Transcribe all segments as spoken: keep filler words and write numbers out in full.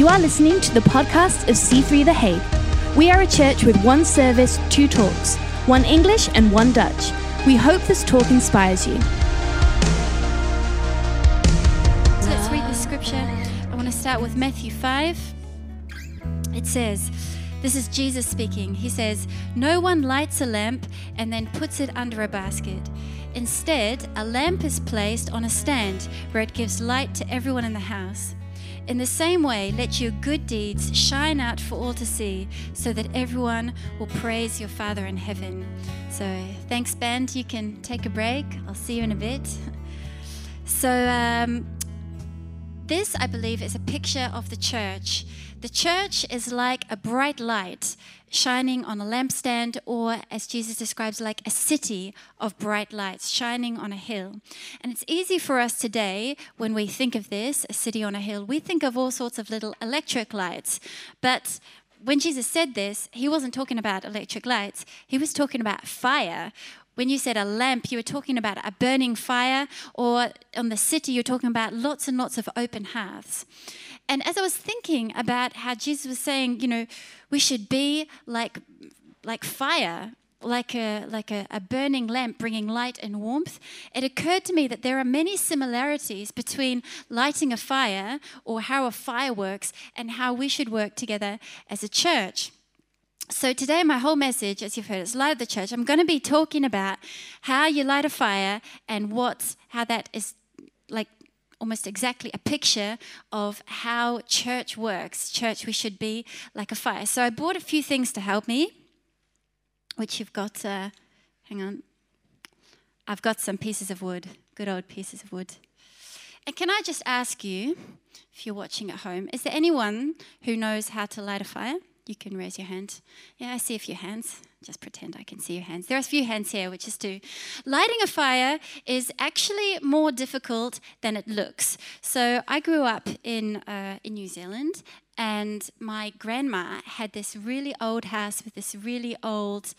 You are listening to the podcast of C three The Hague. We are a church with one service, two talks, one English and one Dutch. We hope this talk inspires you. So let's read the scripture. I want to start with Matthew five. It says, this is Jesus speaking. He says, "No one lights a lamp and then puts it under a basket. Instead, a lamp is placed on a stand where it gives light to everyone in the house. In the same way, let your good deeds shine out for all to see, so that everyone will praise your Father in heaven." So thanks, band. You can take a break. I'll see you in a bit. So um, this, I believe, is a picture of the church. The church is like a bright light shining on a lampstand, or as Jesus describes, like a city of bright lights shining on a hill. And it's easy for us today when we think of this, a city on a hill, we think of all sorts of little electric lights. But when Jesus said this, he wasn't talking about electric lights. He was talking about fire. When you said a lamp, you were talking about a burning fire, or on the city, you're talking about lots and lots of open hearths. And as I was thinking about how Jesus was saying, you know, we should be like like fire, like a like a, a burning lamp bringing light and warmth, it occurred to me that there are many similarities between lighting a fire or how a fire works and how we should work together as a church. So today, my whole message, as you've heard, is Light of the Church. I'm going to be talking about how you light a fire and what, how that is like almost exactly a picture of how church works. Church, we should be like a fire. So I brought a few things to help me, which you've got, uh, hang on. I've got some pieces of wood, good old pieces of wood. And can I just ask you, if you're watching at home, is there anyone who knows how to light a fire? You can raise your hand. Yeah, I see a few hands. Just pretend I can see your hands. There are a few hands here, which is two. Lighting a fire is actually more difficult than it looks. So I grew up in uh, in New Zealand, and my grandma had this really old house with this really old,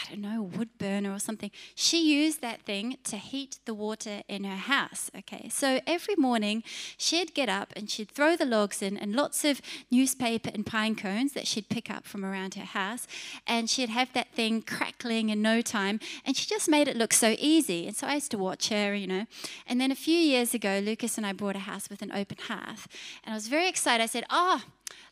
I don't know, wood burner or something. She used that thing to heat the water in her house, okay? So every morning she'd get up and she'd throw the logs in and lots of newspaper and pine cones that she'd pick up from around her house, and she'd have that thing crackling in no time, and she just made it look so easy. And so I used to watch her, you know. And then a few years ago, Lucas and I bought a house with an open hearth, and I was very excited. I said, "Oh,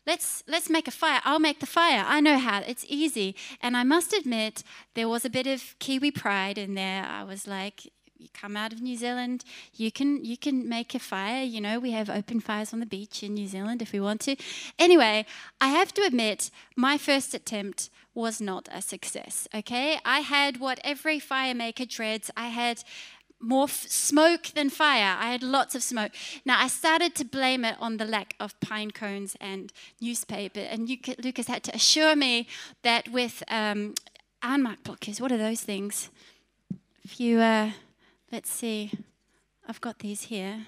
Let's let's make a fire. I'll make the fire. I know how. It's easy." And I must admit, there was a bit of Kiwi pride in there. I was like, you come out of New Zealand, you can you can make a fire. You know, we have open fires on the beach in New Zealand if we want to. Anyway, I have to admit, my first attempt was not a success, okay? I had what every fire maker dreads. I had more f- smoke than fire. I had lots of smoke. Now, I started to blame it on the lack of pine cones and newspaper, and you, Lucas had to assure me that with um, aanmaak blokjes, what are those things? If you, uh, let's see, I've got these here.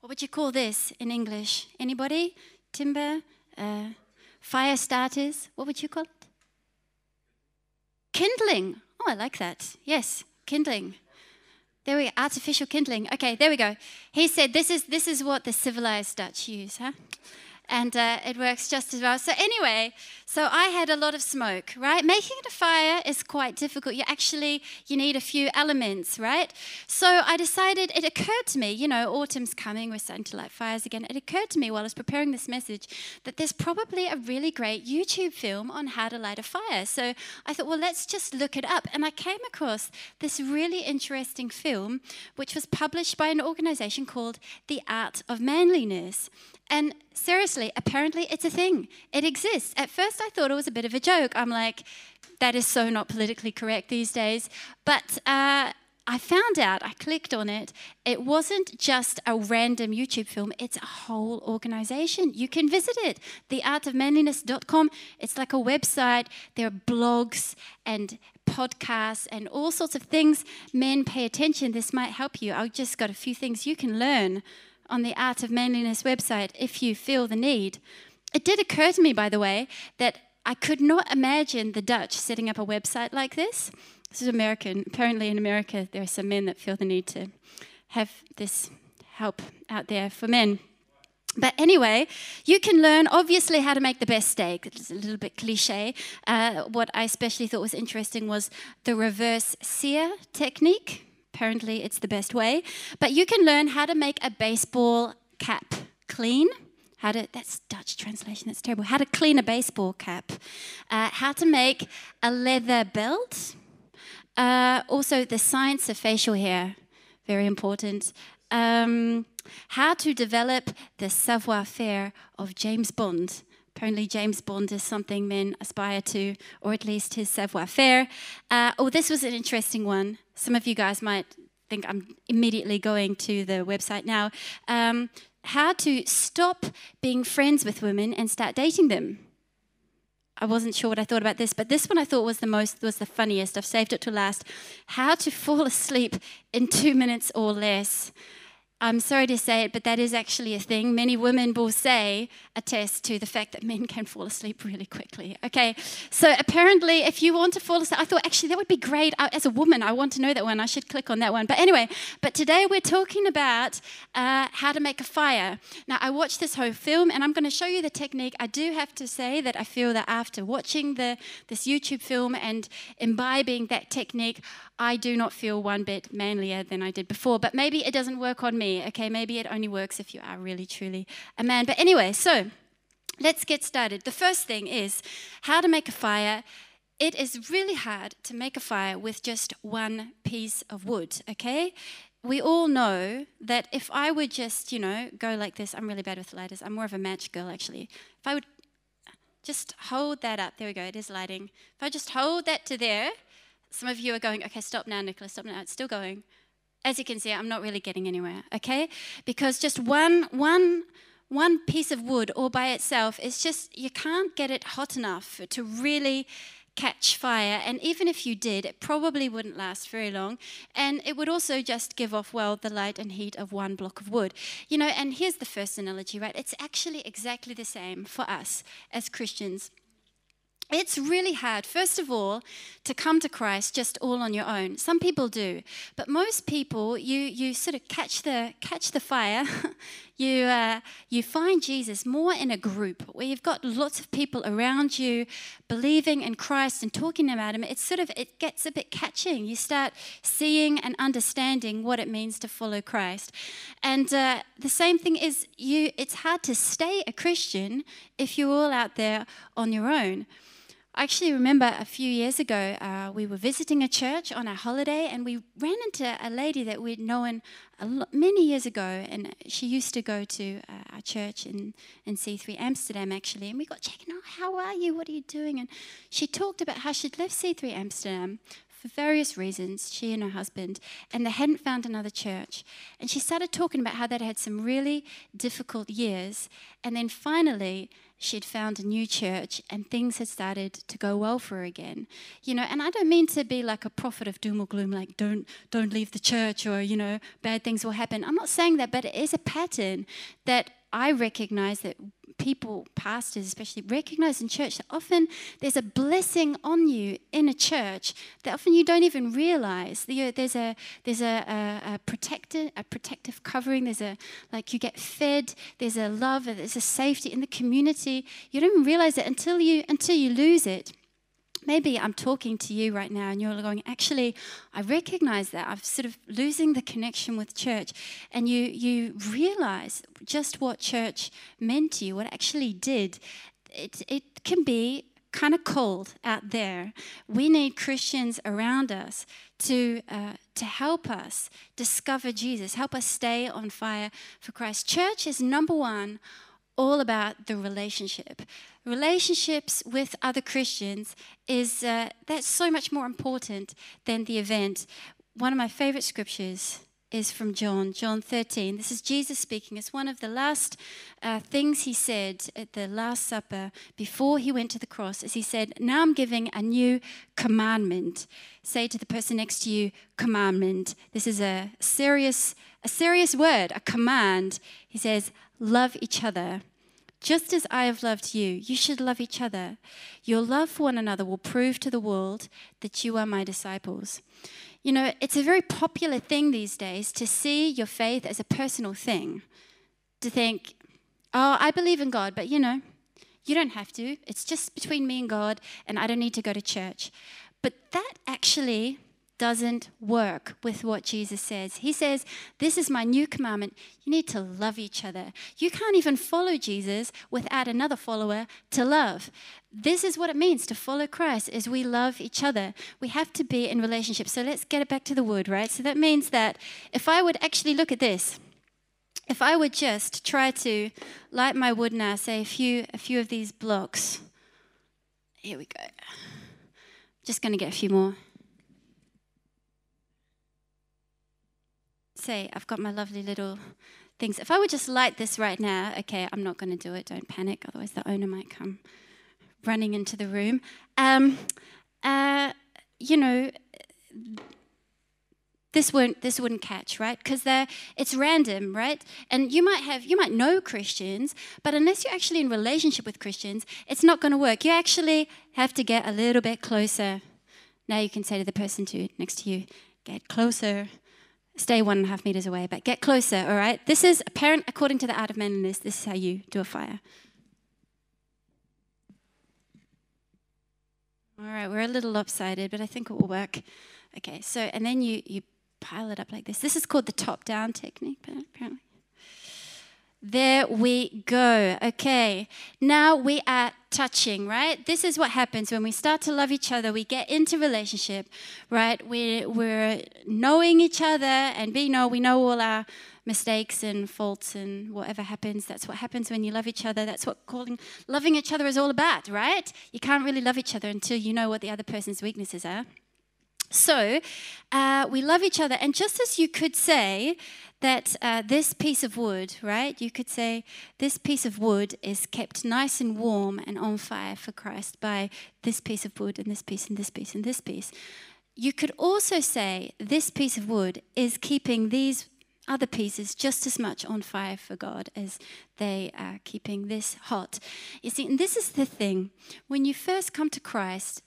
What would you call this in English? Anybody? Timber? Uh, fire starters? What would you call it? Kindling. Oh, I like that. Yes, kindling. There we go. Artificial kindling. Okay, there we go. He said this is this is what the civilized Dutch use, huh? And uh, it works just as well. So anyway, so I had a lot of smoke, right? Making a fire is quite difficult. You actually, you need a few elements, right? So I decided, it occurred to me, you know, autumn's coming, we're starting to light fires again. It occurred to me while I was preparing this message that there's probably a really great YouTube film on how to light a fire. So I thought, well, let's just look it up. And I came across this really interesting film, which was published by an organization called The Art of Manliness. And seriously, apparently it's a thing. It exists. At first I thought it was a bit of a joke. I'm like, that is so not politically correct these days. But uh, I found out, I clicked on it, it wasn't just a random YouTube film. It's a whole organization. You can visit it, the art of manliness dot com. It's like a website. There are blogs and podcasts and all sorts of things. Men, pay attention. This might help you. I've just got a few things you can learn on the Art of Manliness website if you feel the need. It did occur to me, by the way, that I could not imagine the Dutch setting up a website like this. This is American. Apparently in America, there are some men that feel the need to have this help out there for men. But anyway, you can learn, obviously, how to make the best steak. It's a little bit cliche. Uh, what I especially thought was interesting was the reverse sear technique. Apparently, it's the best way. But you can learn how to make a baseball cap clean. How to, that's Dutch translation, that's terrible. How to clean a baseball cap. Uh, how to make a leather belt. Uh, also, the science of facial hair, very important. Um, how to develop the savoir-faire of James Bond. Apparently James Bond is something men aspire to, or at least his savoir-faire. Uh, oh, this was an interesting one. Some of you guys might think I'm immediately going to the website now. Um, how to stop being friends with women and start dating them. I wasn't sure what I thought about this, but this one I thought was the most, was the funniest. I've saved it to last. How to fall asleep in two minutes or less. I'm sorry to say it, but that is actually a thing. Many women will say, attest to the fact that men can fall asleep really quickly. Okay, so apparently if you want to fall asleep, I thought actually that would be great. I, as a woman, I want to know that one. I should click on that one. But anyway, but today we're talking about uh, how to make a fire. Now, I watched this whole film, and I'm going to show you the technique. I do have to say that I feel that after watching the, this YouTube film and imbibing that technique, I do not feel one bit manlier than I did before. But maybe it doesn't work on me. Okay, maybe it only works if you are really, truly a man. But anyway, so let's get started. The first thing is how to make a fire. It is really hard to make a fire with just one piece of wood, okay? We all know that if I would just, you know, go like this, I'm really bad with lighters. I'm more of a match girl, actually. If I would just hold that up. There we go, it is lighting. If I just hold that to there, some of you are going, okay, stop now, Nicola, stop now. It's still going. As you can see, I'm not really getting anywhere, okay? Because just one, one, one piece of wood all by itself, it's just, you can't get it hot enough to really catch fire. And even if you did, it probably wouldn't last very long. And it would also just give off, well, the light and heat of one block of wood. You know, and here's the first analogy, right? It's actually exactly the same for us as Christians. It's really hard, first of all, to come to Christ just all on your own. Some people do, but most people, you you sort of catch the catch the fire. you uh, you find Jesus more in a group where you've got lots of people around you, believing in Christ and talking about Him. It's sort of it gets a bit catching. You start seeing and understanding what it means to follow Christ, and uh, the same thing is you. It's hard to stay a Christian if you're all out there on your own. I actually remember a few years ago, uh, we were visiting a church on a holiday, and we ran into a lady that we'd known a lot, many years ago, and she used to go to uh, our church in, in C three Amsterdam, actually, and we got checking, oh, how are you, what are you doing? And she talked about how she'd left C three Amsterdam for various reasons, she and her husband, and they hadn't found another church. And she started talking about how they'd had some really difficult years, and then finally she'd found a new church and things had started to go well for her again. You know, and I don't mean to be like a prophet of doom or gloom, like don't don't leave the church or, you know, bad things will happen. I'm not saying that, but it is a pattern that I recognize that people, pastors especially, recognize in church that often there's a blessing on you in a church that often you don't even realize. There's a there's a, a, a protective a protective covering. There's a like you get fed. There's a love. There's a safety in the community. You don't even realize it until you until you lose it. Maybe I'm talking to you right now and you're going, actually, I recognize that. I'm sort of losing the connection with church. And you you realize just what church meant to you, what it actually did. It, it can be kind of cold out there. We need Christians around us to uh, to help us discover Jesus, help us stay on fire for Christ. Church is number one. All about the relationship. Relationships with other Christians is, uh, that's so much more important than the event. One of my favorite scriptures is from John, John thirteen. This is Jesus speaking. It's one of the last uh, things he said at the Last Supper before he went to the cross, as he said, now I'm giving a new commandment. Say to the person next to you, commandment. This is a serious, a serious word, a command. He says, love each other. Just as I have loved you, you should love each other. Your love for one another will prove to the world that you are my disciples. You know, it's a very popular thing these days to see your faith as a personal thing. To think, oh, I believe in God, but you know, you don't have to. It's just between me and God, and I don't need to go to church. But that actually doesn't work with what Jesus says. He says, this is my new commandment. You need to love each other. You can't even follow Jesus without another follower to love. This is what it means to follow Christ, is we love each other. We have to be in relationship. So let's get it back to the wood, right? So that means that if I would actually look at this, if I would just try to light my wood now, say a few, a few of these blocks. Here we go. Just going to get a few more. Say, I've got my lovely little things. If I would just light this right now, okay, I'm not going to do it. Don't panic, otherwise the owner might come running into the room. Um, uh, you know, this won't, this wouldn't catch, right? Because they're it's random, right? And you might have, you might know Christians, but unless you're actually in relationship with Christians, it's not going to work. You actually have to get a little bit closer. Now you can say to the person to next to you, get closer. Stay one and a half meters away, but get closer, all right? This is apparent according to the Art of Manliness. This is how you do a fire. All right, we're a little lopsided, but I think it will work. Okay, so, and then you, you pile it up like this. This is called the top-down technique, apparently. There we go. Okay, now we are touching, right? This is what happens when we start to love each other. We get into relationship, right? We're, we're knowing each other, and we know, we know all our mistakes and faults and whatever happens. That's what happens when you love each other. That's what calling, loving each other is all about, right? You can't really love each other until you know what the other person's weaknesses are. So uh, we love each other. And just as you could say that uh, this piece of wood, right, you could say this piece of wood is kept nice and warm and on fire for Christ by this piece of wood and this piece and this piece and this piece. You could also say this piece of wood is keeping these other pieces just as much on fire for God as they are keeping this hot. You see, and this is the thing. When you first come to Christ,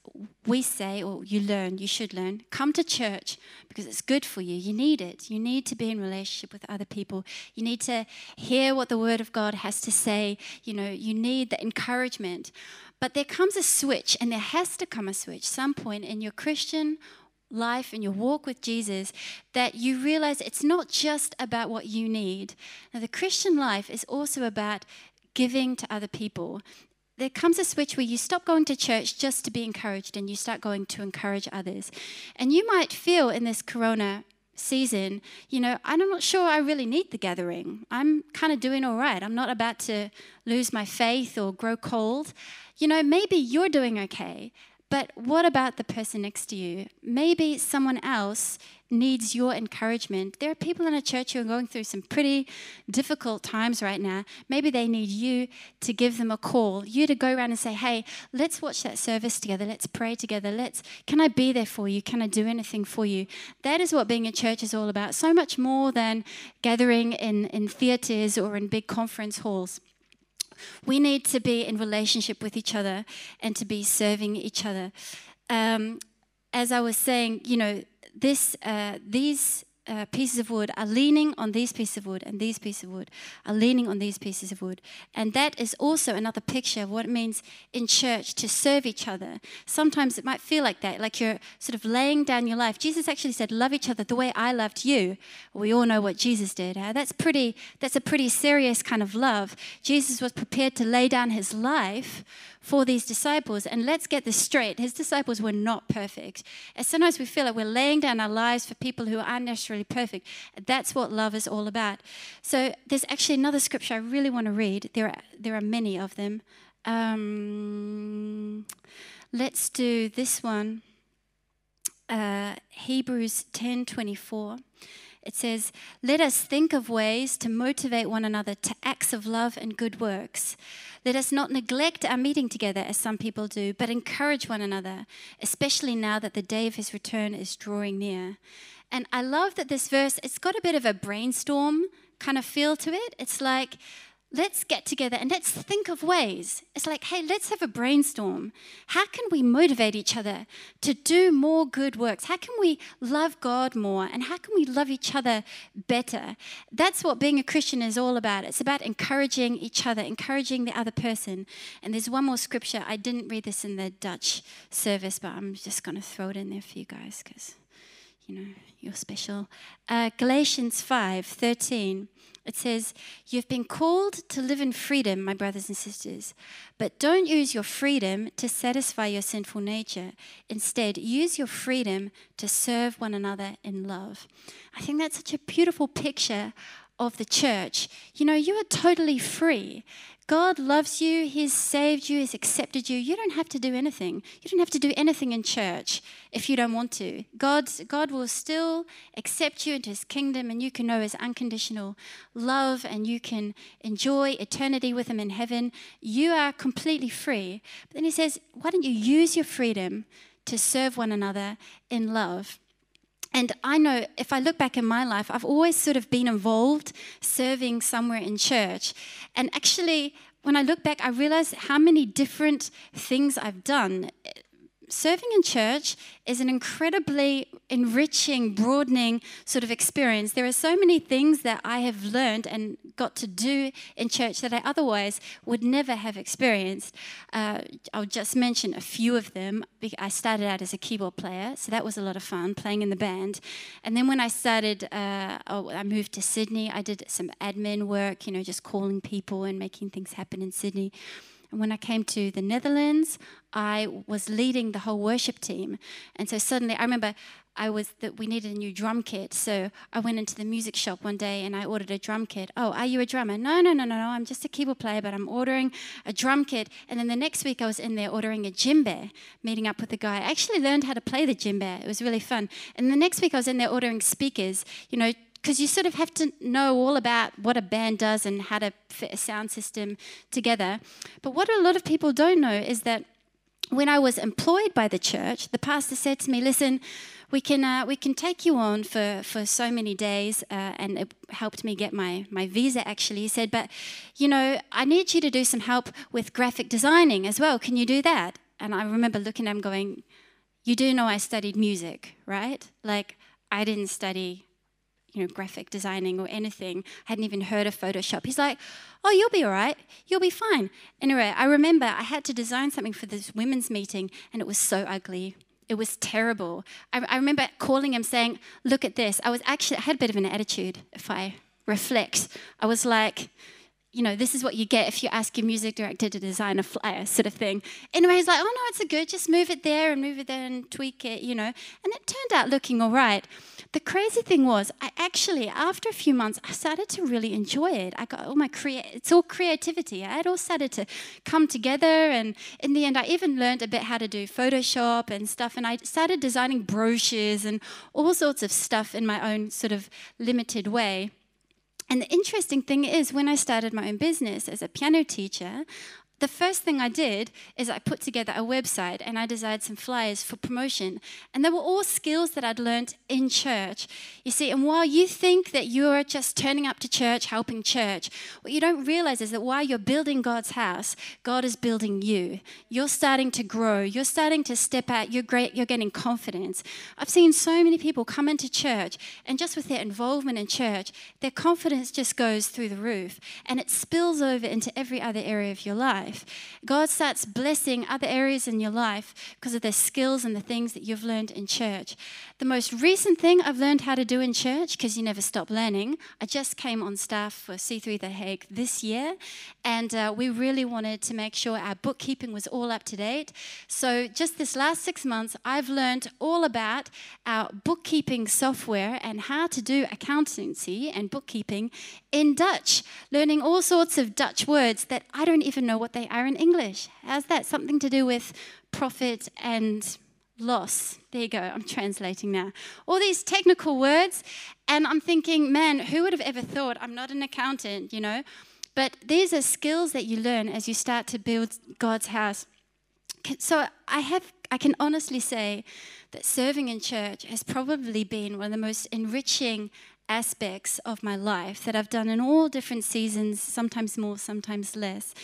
we say, or you learn, you should learn, come to church because it's good for you. You need it. You need to be in relationship with other people. You need to hear what the Word of God has to say. You know, you need the encouragement. But there comes a switch, and there has to come a switch some point in your Christian life and your walk with Jesus, that you realize it's not just about what you need. Now, the Christian life is also about giving to other people. There comes a switch where you stop going to church just to be encouraged, and you start going to encourage others. And you might feel in this corona season, you know, I'm not sure I really need the gathering. I'm kind of doing all right. I'm not about to lose my faith or grow cold. You know, maybe you're doing okay. But what about the person next to you? Maybe someone else needs your encouragement. There are people in a church who are going through some pretty difficult times right now. Maybe they need you to give them a call, you to go around and say, hey, let's watch that service together. Let's pray together. Let's. Can I be there for you? Can I do anything for you? That is what being a church is all about, so much more than gathering in, in theaters or in big conference halls. We need to be in relationship with each other and to be serving each other. Um, as I was saying, you know, this, uh, these uh, pieces of wood are leaning on these pieces of wood, and these pieces of wood are leaning on these pieces of wood. And that is also another picture of what it means in church to serve each other. Sometimes it might feel like that, like you're sort of laying down your life. Jesus actually said, love each other the way I loved you. We all know what Jesus did. Huh? That's pretty. That's a pretty serious kind of love. Jesus was prepared to lay down his life for these disciples. And let's get this straight. His disciples were not perfect. And sometimes we feel like we're laying down our lives for people who aren't necessarily perfect. That's what love is all about. So there's actually another scripture I really want to read. There are, there are many of them. Um, let's do this one. Uh, Hebrews ten twenty-four. It says, let us think of ways to motivate one another to acts of love and good works. Let us not neglect our meeting together as some people do, but encourage one another, especially now that the day of his return is drawing near. And I love that this verse, it's got a bit of a brainstorm kind of feel to it. It's like, let's get together and let's think of ways. It's like, hey, let's have a brainstorm. How can we motivate each other to do more good works? How can we love God more? And how can we love each other better? That's what being a Christian is all about. It's about encouraging each other, encouraging the other person. And there's one more scripture. I didn't read this in the Dutch service, but I'm just going to throw it in there for you guys because, you know, you're special. Uh, Galatians five thirteen. It says, you've been called to live in freedom, my brothers and sisters, but don't use your freedom to satisfy your sinful nature. Instead, use your freedom to serve one another in love. I think that's such a beautiful picture of the church. You know, you are totally free. God loves you. He's saved you. He's accepted you. You don't have to do anything. You don't have to do anything in church if you don't want to. God's, God will still accept you into his kingdom, and you can know his unconditional love, and you can enjoy eternity with him in heaven. You are completely free. But then he says, why don't you use your freedom to serve one another in love? And I know if I look back in my life, I've always sort of been involved serving somewhere in church. And actually, when I look back, I realize how many different things I've done. Serving in church is an incredibly enriching, broadening sort of experience. There are so many things that I have learned and got to do in church that I otherwise would never have experienced. Uh, I'll just mention a few of them. I started out as a keyboard player, so that was a lot of fun, playing in the band. And then when I started, uh, oh, I moved to Sydney. I did some admin work, you know, just calling people and making things happen in Sydney. And when I came to the Netherlands, I was leading the whole worship team. And so suddenly, I remember I was that we needed a new drum kit. So I went into the music shop one day and I ordered a drum kit. Oh, are you a drummer? No, no, no, no, no. I'm just a keyboard player, but I'm ordering a drum kit. And then the next week I was in there ordering a djembe, meeting up with the guy. I actually learned how to play the djembe. It was really fun. And the next week I was in there ordering speakers, you know, because you sort of have to know all about what a band does and how to fit a sound system together. But what a lot of people don't know is that when I was employed by the church, the pastor said to me, listen, we can uh, we can take you on for, for so many days, uh, and it helped me get my, my visa, actually. He said, but, you know, I need you to do some help with graphic designing as well. Can you do that? And I remember looking at him going, you do know I studied music, right? Like, I didn't study you know, graphic designing or anything. I hadn't even heard of Photoshop. He's like, oh, you'll be all right. You'll be fine. Anyway, I remember I had to design something for this women's meeting, and it was so ugly. It was terrible. I, I remember calling him saying, look at this. I was actually, I had a bit of an attitude, if I reflect. I was like, you know, this is what you get if you ask your music director to design a flyer sort of thing. Anyway, he's like, oh, no, it's a good, just move it there and move it there and tweak it, you know. And it turned out looking all right. The crazy thing was, I actually, after a few months, I started to really enjoy it. I got all my, crea it's all creativity. It all started to come together. And in the end, I even learned a bit how to do Photoshop and stuff. And I started designing brochures and all sorts of stuff in my own sort of limited way. And the interesting thing is, when I started my own business as a piano teacher, the first thing I did is I put together a website and I designed some flyers for promotion. And they were all skills that I'd learned in church. You see, and while you think that you're just turning up to church, helping church, what you don't realize is that while you're building God's house, God is building you. You're starting to grow. You're starting to step out. You're great. You're getting confidence. I've seen so many people come into church, and just with their involvement in church, their confidence just goes through the roof, and it spills over into every other area of your life. God starts blessing other areas in your life because of the skills and the things that you've learned in church. The most recent thing I've learned how to do in church, because you never stop learning, I just came on staff for C three The Hague this year, and uh, we really wanted to make sure our bookkeeping was all up to date. So just this last six months, I've learned all about our bookkeeping software and how to do accountancy and bookkeeping in Dutch, learning all sorts of Dutch words that I don't even know what they are in English. How's that? Something to do with profit and loss. There you go. I'm translating now. All these technical words. And I'm thinking, man, who would have ever thought? I'm not an accountant, you know. But these are skills that you learn as you start to build God's house. So I have, I can honestly say that serving in church has probably been one of the most enriching aspects of my life that I've done in all different seasons, sometimes more, sometimes less.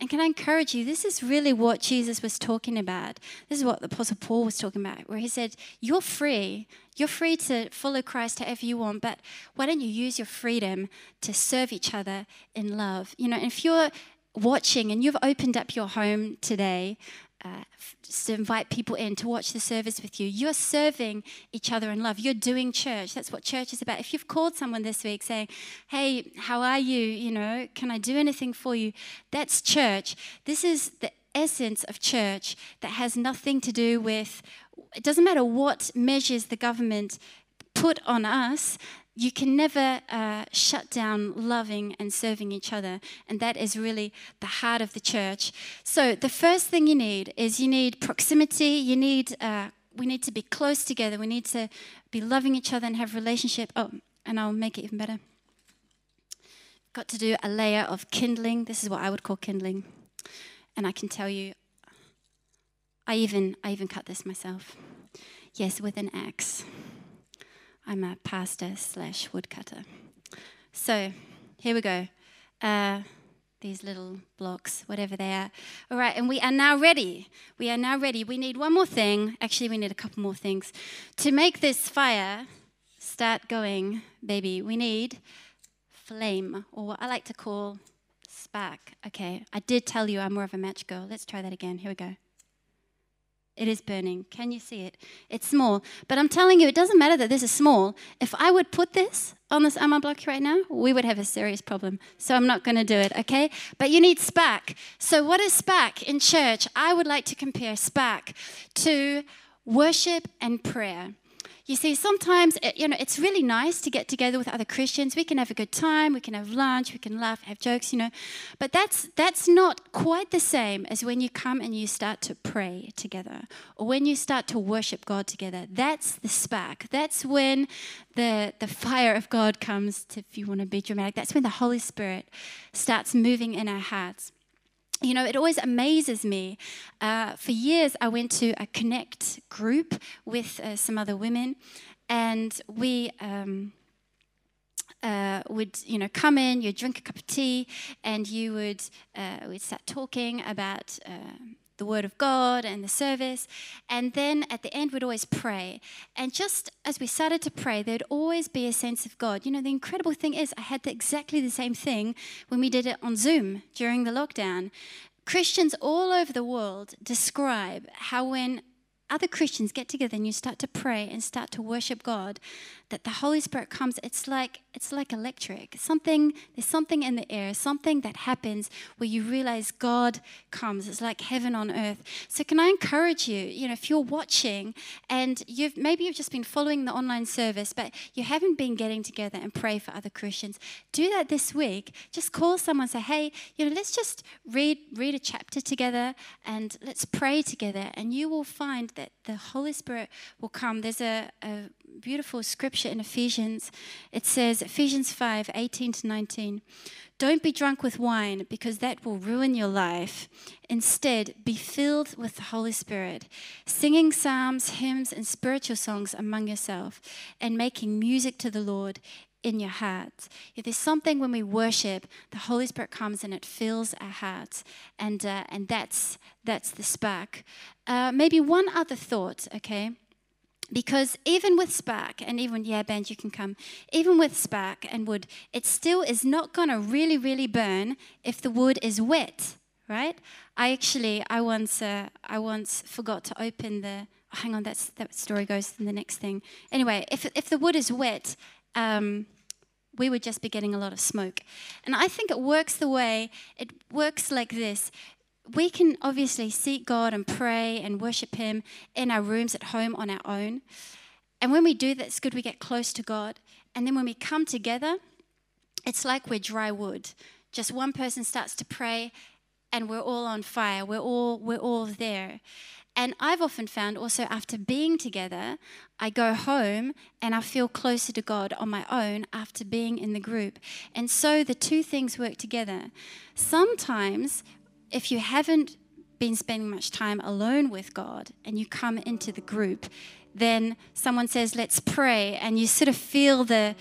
And can I encourage you, this is really what Jesus was talking about. This is what the Apostle Paul was talking about, where he said, you're free. You're free to follow Christ however you want, but why don't you use your freedom to serve each other in love? You know, and if you're watching and you've opened up your home today, Uh, just to invite people in to watch the service with you. You're serving each other in love. You're doing church. That's what church is about. If you've called someone this week saying, hey, how are you? You know, can I do anything for you? That's church. This is the essence of church that has nothing to do with, it doesn't matter what measures the government put on us, you can never uh, shut down loving and serving each other. And that is really the heart of the church. So the first thing you need is you need proximity. You need, uh, we need to be close together. We need to be loving each other and have relationship. Oh, and I'll make it even better. Got to do a layer of kindling. This is what I would call kindling. And I can tell you, I even, I even cut this myself. Yes, with an axe. I'm a pastor slash woodcutter. So here we go. Uh, these little blocks, whatever they are. All right, and we are now ready. We are now ready. We need one more thing. Actually, we need a couple more things. To make this fire start going, baby, we need flame, or what I like to call spark. Okay, I did tell you I'm more of a match girl. Let's try that again. Here we go. It is burning. Can you see it? It's small. But I'm telling you, it doesn't matter that this is small. If I would put this on this armor block right now, we would have a serious problem. So I'm not going to do it, okay? But you need spark. So what is spark in church? I would like to compare spark to worship and prayer. You see, sometimes, it, you know, it's really nice to get together with other Christians. We can have a good time. We can have lunch. We can laugh, have jokes, you know. But that's that's not quite the same as when you come and you start to pray together or when you start to worship God together. That's the spark. That's when the, the fire of God comes, to, if you want to be dramatic. That's when the Holy Spirit starts moving in our hearts. You know, it always amazes me. Uh, for years, I went to a Connect group with uh, some other women, and we um, uh, would, you know, come in. You'd drink a cup of tea, and you would uh, we'd start talking about uh, the Word of God and the service, and then at the end we'd always pray. And just as we started to pray, there'd always be a sense of God. You know, the incredible thing is I had the, exactly the same thing when we did it on Zoom during the lockdown. Christians all over the world describe how when other Christians get together and you start to pray and start to worship God, that the Holy Spirit comes. It's like it's like electric. Something there's something in the air, something that happens where you realize God comes. It's like heaven on earth. So can I encourage you? You know, if you're watching and you've maybe you've just been following the online service, but you haven't been getting together and pray for other Christians, do that this week. Just call someone, say, hey, you know, let's just read read a chapter together and let's pray together, and you will find that the Holy Spirit will come. There's a, a beautiful scripture in Ephesians. It says, Ephesians five, eighteen to nineteen, don't be drunk with wine because that will ruin your life. Instead, be filled with the Holy Spirit, singing psalms, hymns, and spiritual songs among yourself, and making music to the Lord in your heart. If there's something when we worship, the Holy Spirit comes and it fills our hearts, and uh, and that's that's the spark. Uh, maybe one other thought, okay? Because even with spark, and even, yeah, band, you can come, even with spark and wood, it still is not gonna really, really burn if the wood is wet, right? I actually, I once, uh, I once forgot to open the. Oh, hang on, that's that story goes in the next thing. Anyway, if if the wood is wet. Um, we would just be getting a lot of smoke. And I think it works the way, it works like this. We can obviously seek God and pray and worship Him in our rooms at home on our own. And when we do that, it's good we get close to God. And then when we come together, it's like we're dry wood. Just one person starts to pray and we're all on fire. We're all, we're all there. And I've often found also after being together, I go home and I feel closer to God on my own after being in the group. And so the two things work together. Sometimes if you haven't been spending much time alone with God and you come into the group, then someone says, let's pray. And you sort of feel the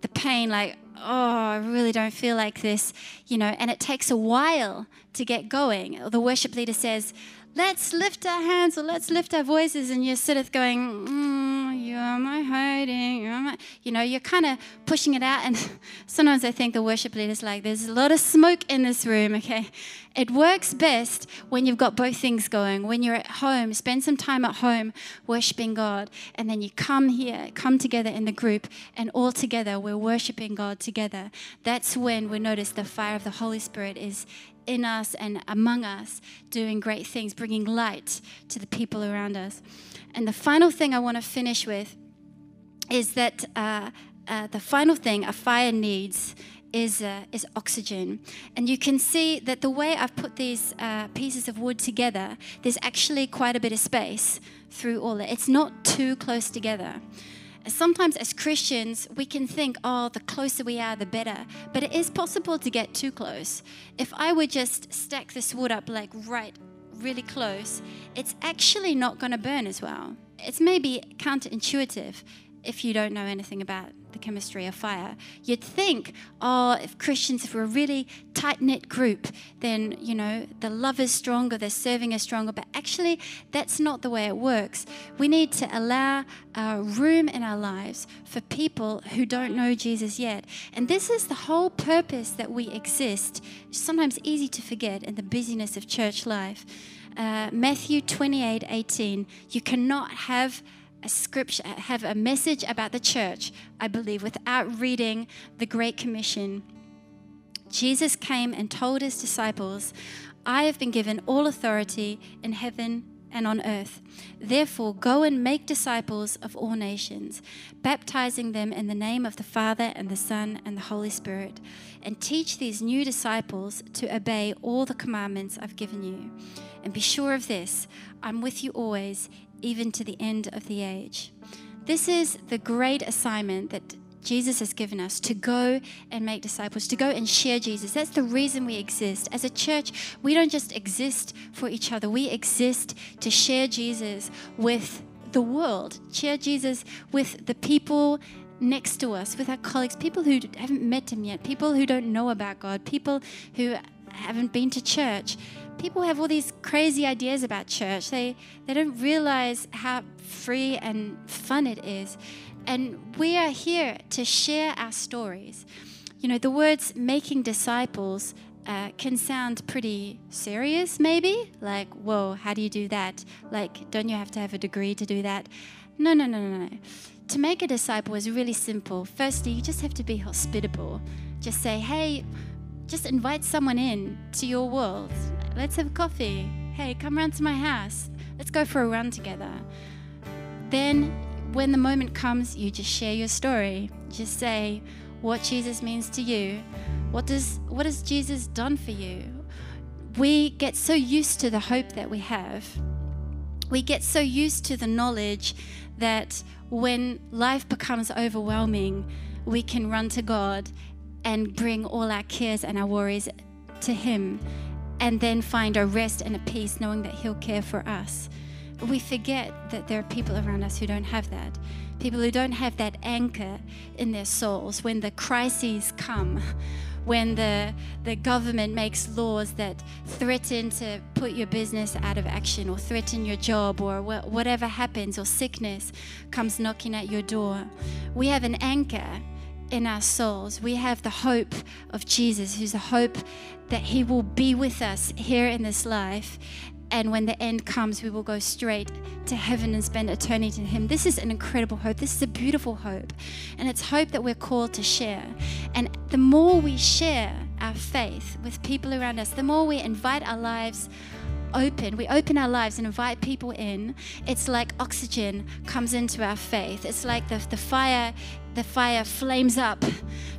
the pain, like, oh, I really don't feel like this, you know, and it takes a while to get going. The worship leader says, let's lift our hands or let's lift our voices, and you're sort of going, mm, you are my hiding, you, are my... you know, you're kind of pushing it out, and sometimes I think the worship leader's like, there's a lot of smoke in this room, okay? It works best when you've got both things going. When you're at home, spend some time at home worshiping God, and then you come here, come together in the group, and all together we're worshiping God together. That's when we notice the fire of the Holy Spirit is in us and among us, doing great things, bringing light to the people around us. And the final thing I want to finish with is that uh, uh, the final thing a fire needs is uh, is oxygen. And you can see that the way I've put these uh, pieces of wood together, there's actually quite a bit of space through all that. It's not too close together. Sometimes as Christians, we can think, oh, the closer we are, the better. But it is possible to get too close. If I would just stack this wood up like right, really close, it's actually not going to burn as well. It's maybe counterintuitive if you don't know anything about the chemistry of fire. You'd think, oh, if Christians, if we're a really tight-knit group, then, you know, the love is stronger, the serving is stronger, but actually that's not the way it works. We need to allow uh, room in our lives for people who don't know Jesus yet. And this is the whole purpose that we exist, sometimes easy to forget in the busyness of church life. Uh, Matthew twenty-eight eighteen, you cannot have a scripture, have a message about the church, I believe, without reading the Great Commission. Jesus came and told his disciples, I have been given all authority in heaven and on earth. Therefore, go and make disciples of all nations, baptizing them in the name of the Father and the Son and the Holy Spirit, and teach these new disciples to obey all the commandments I've given you. And be sure of this, I'm with you always, even to the end of the age. This is the great assignment that Jesus has given us, to go and make disciples, to go and share Jesus. That's the reason we exist. As a church, we don't just exist for each other. We exist to share Jesus with the world, share Jesus with the people next to us, with our colleagues, people who haven't met him yet, people who don't know about God, people who haven't been to church. People have all these crazy ideas about church. They they don't realize how free and fun it is. And we are here to share our stories. You know, the words making disciples uh, can sound pretty serious maybe. Like, whoa, how do you do that? Like, don't you have to have a degree to do that? No, no, no, no, no. To make a disciple is really simple. Firstly, you just have to be hospitable. Just say, hey, just invite someone in to your world. Let's have coffee. Hey, come round to my house. Let's go for a run together. Then when the moment comes, you just share your story. Just say what Jesus means to you. What does what has Jesus done for you? We get so used to the hope that we have. We get so used to the knowledge that when life becomes overwhelming, we can run to God and bring all our cares and our worries to him, and then find a rest and a peace knowing that he'll care for us. We forget that there are people around us who don't have that. People who don't have that anchor in their souls. When the crises come, when the, the government makes laws that threaten to put your business out of action or threaten your job or wh- whatever happens, or sickness comes knocking at your door, we have an anchor in our souls. We have the hope of Jesus, who's the hope that he will be with us here in this life, and when the end comes, we will go straight to heaven and spend eternity in him. This is an incredible hope. This is a beautiful hope, and it's hope that we're called to share. And the more we share our faith with people around us, the more we invite our lives open. We open our lives and invite people in. It's like oxygen comes into our faith. It's like the, the fire the fire flames up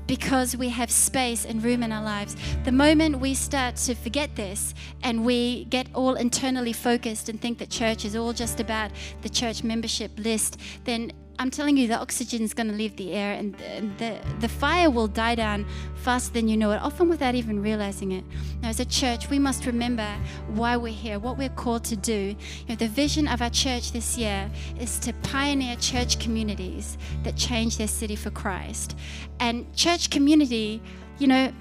because we have space and room in our lives. The moment we start to forget this and we get all internally focused and think that church is all just about the church membership list, then I'm telling you, the oxygen is going to leave the air, and the, the fire will die down faster than you know it, often without even realizing it. Now, as a church, we must remember why we're here, what we're called to do. You know, the vision of our church this year is to pioneer church communities that change their city for Christ. And church community, you know,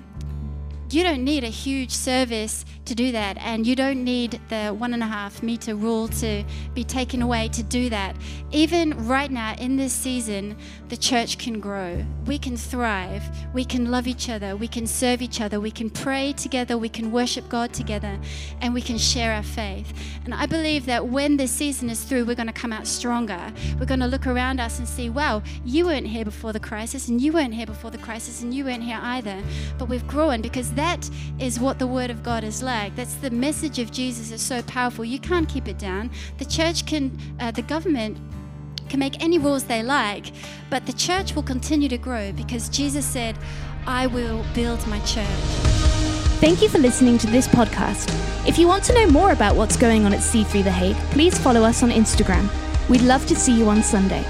you don't need a huge service to do that, and you don't need the one and a half meter rule to be taken away to do that. Even right now in this season, the church can grow. We can thrive. We can love each other. We can serve each other. We can pray together. We can worship God together, and we can share our faith. And I believe that when this season is through, we're going to come out stronger. We're going to look around us and see, wow, you weren't here before the crisis, and you weren't here before the crisis, and you weren't here either. But we've grown, because that is what the Word of God is like. That's the message of Jesus. Is so powerful. You can't keep it down. The church can, uh, the government can make any rules they like, but the church will continue to grow, because Jesus said, I will build my church. Thank you for listening to this podcast. If you want to know more about what's going on at C three The Hague, please follow us on Instagram. We'd love to see you on Sunday.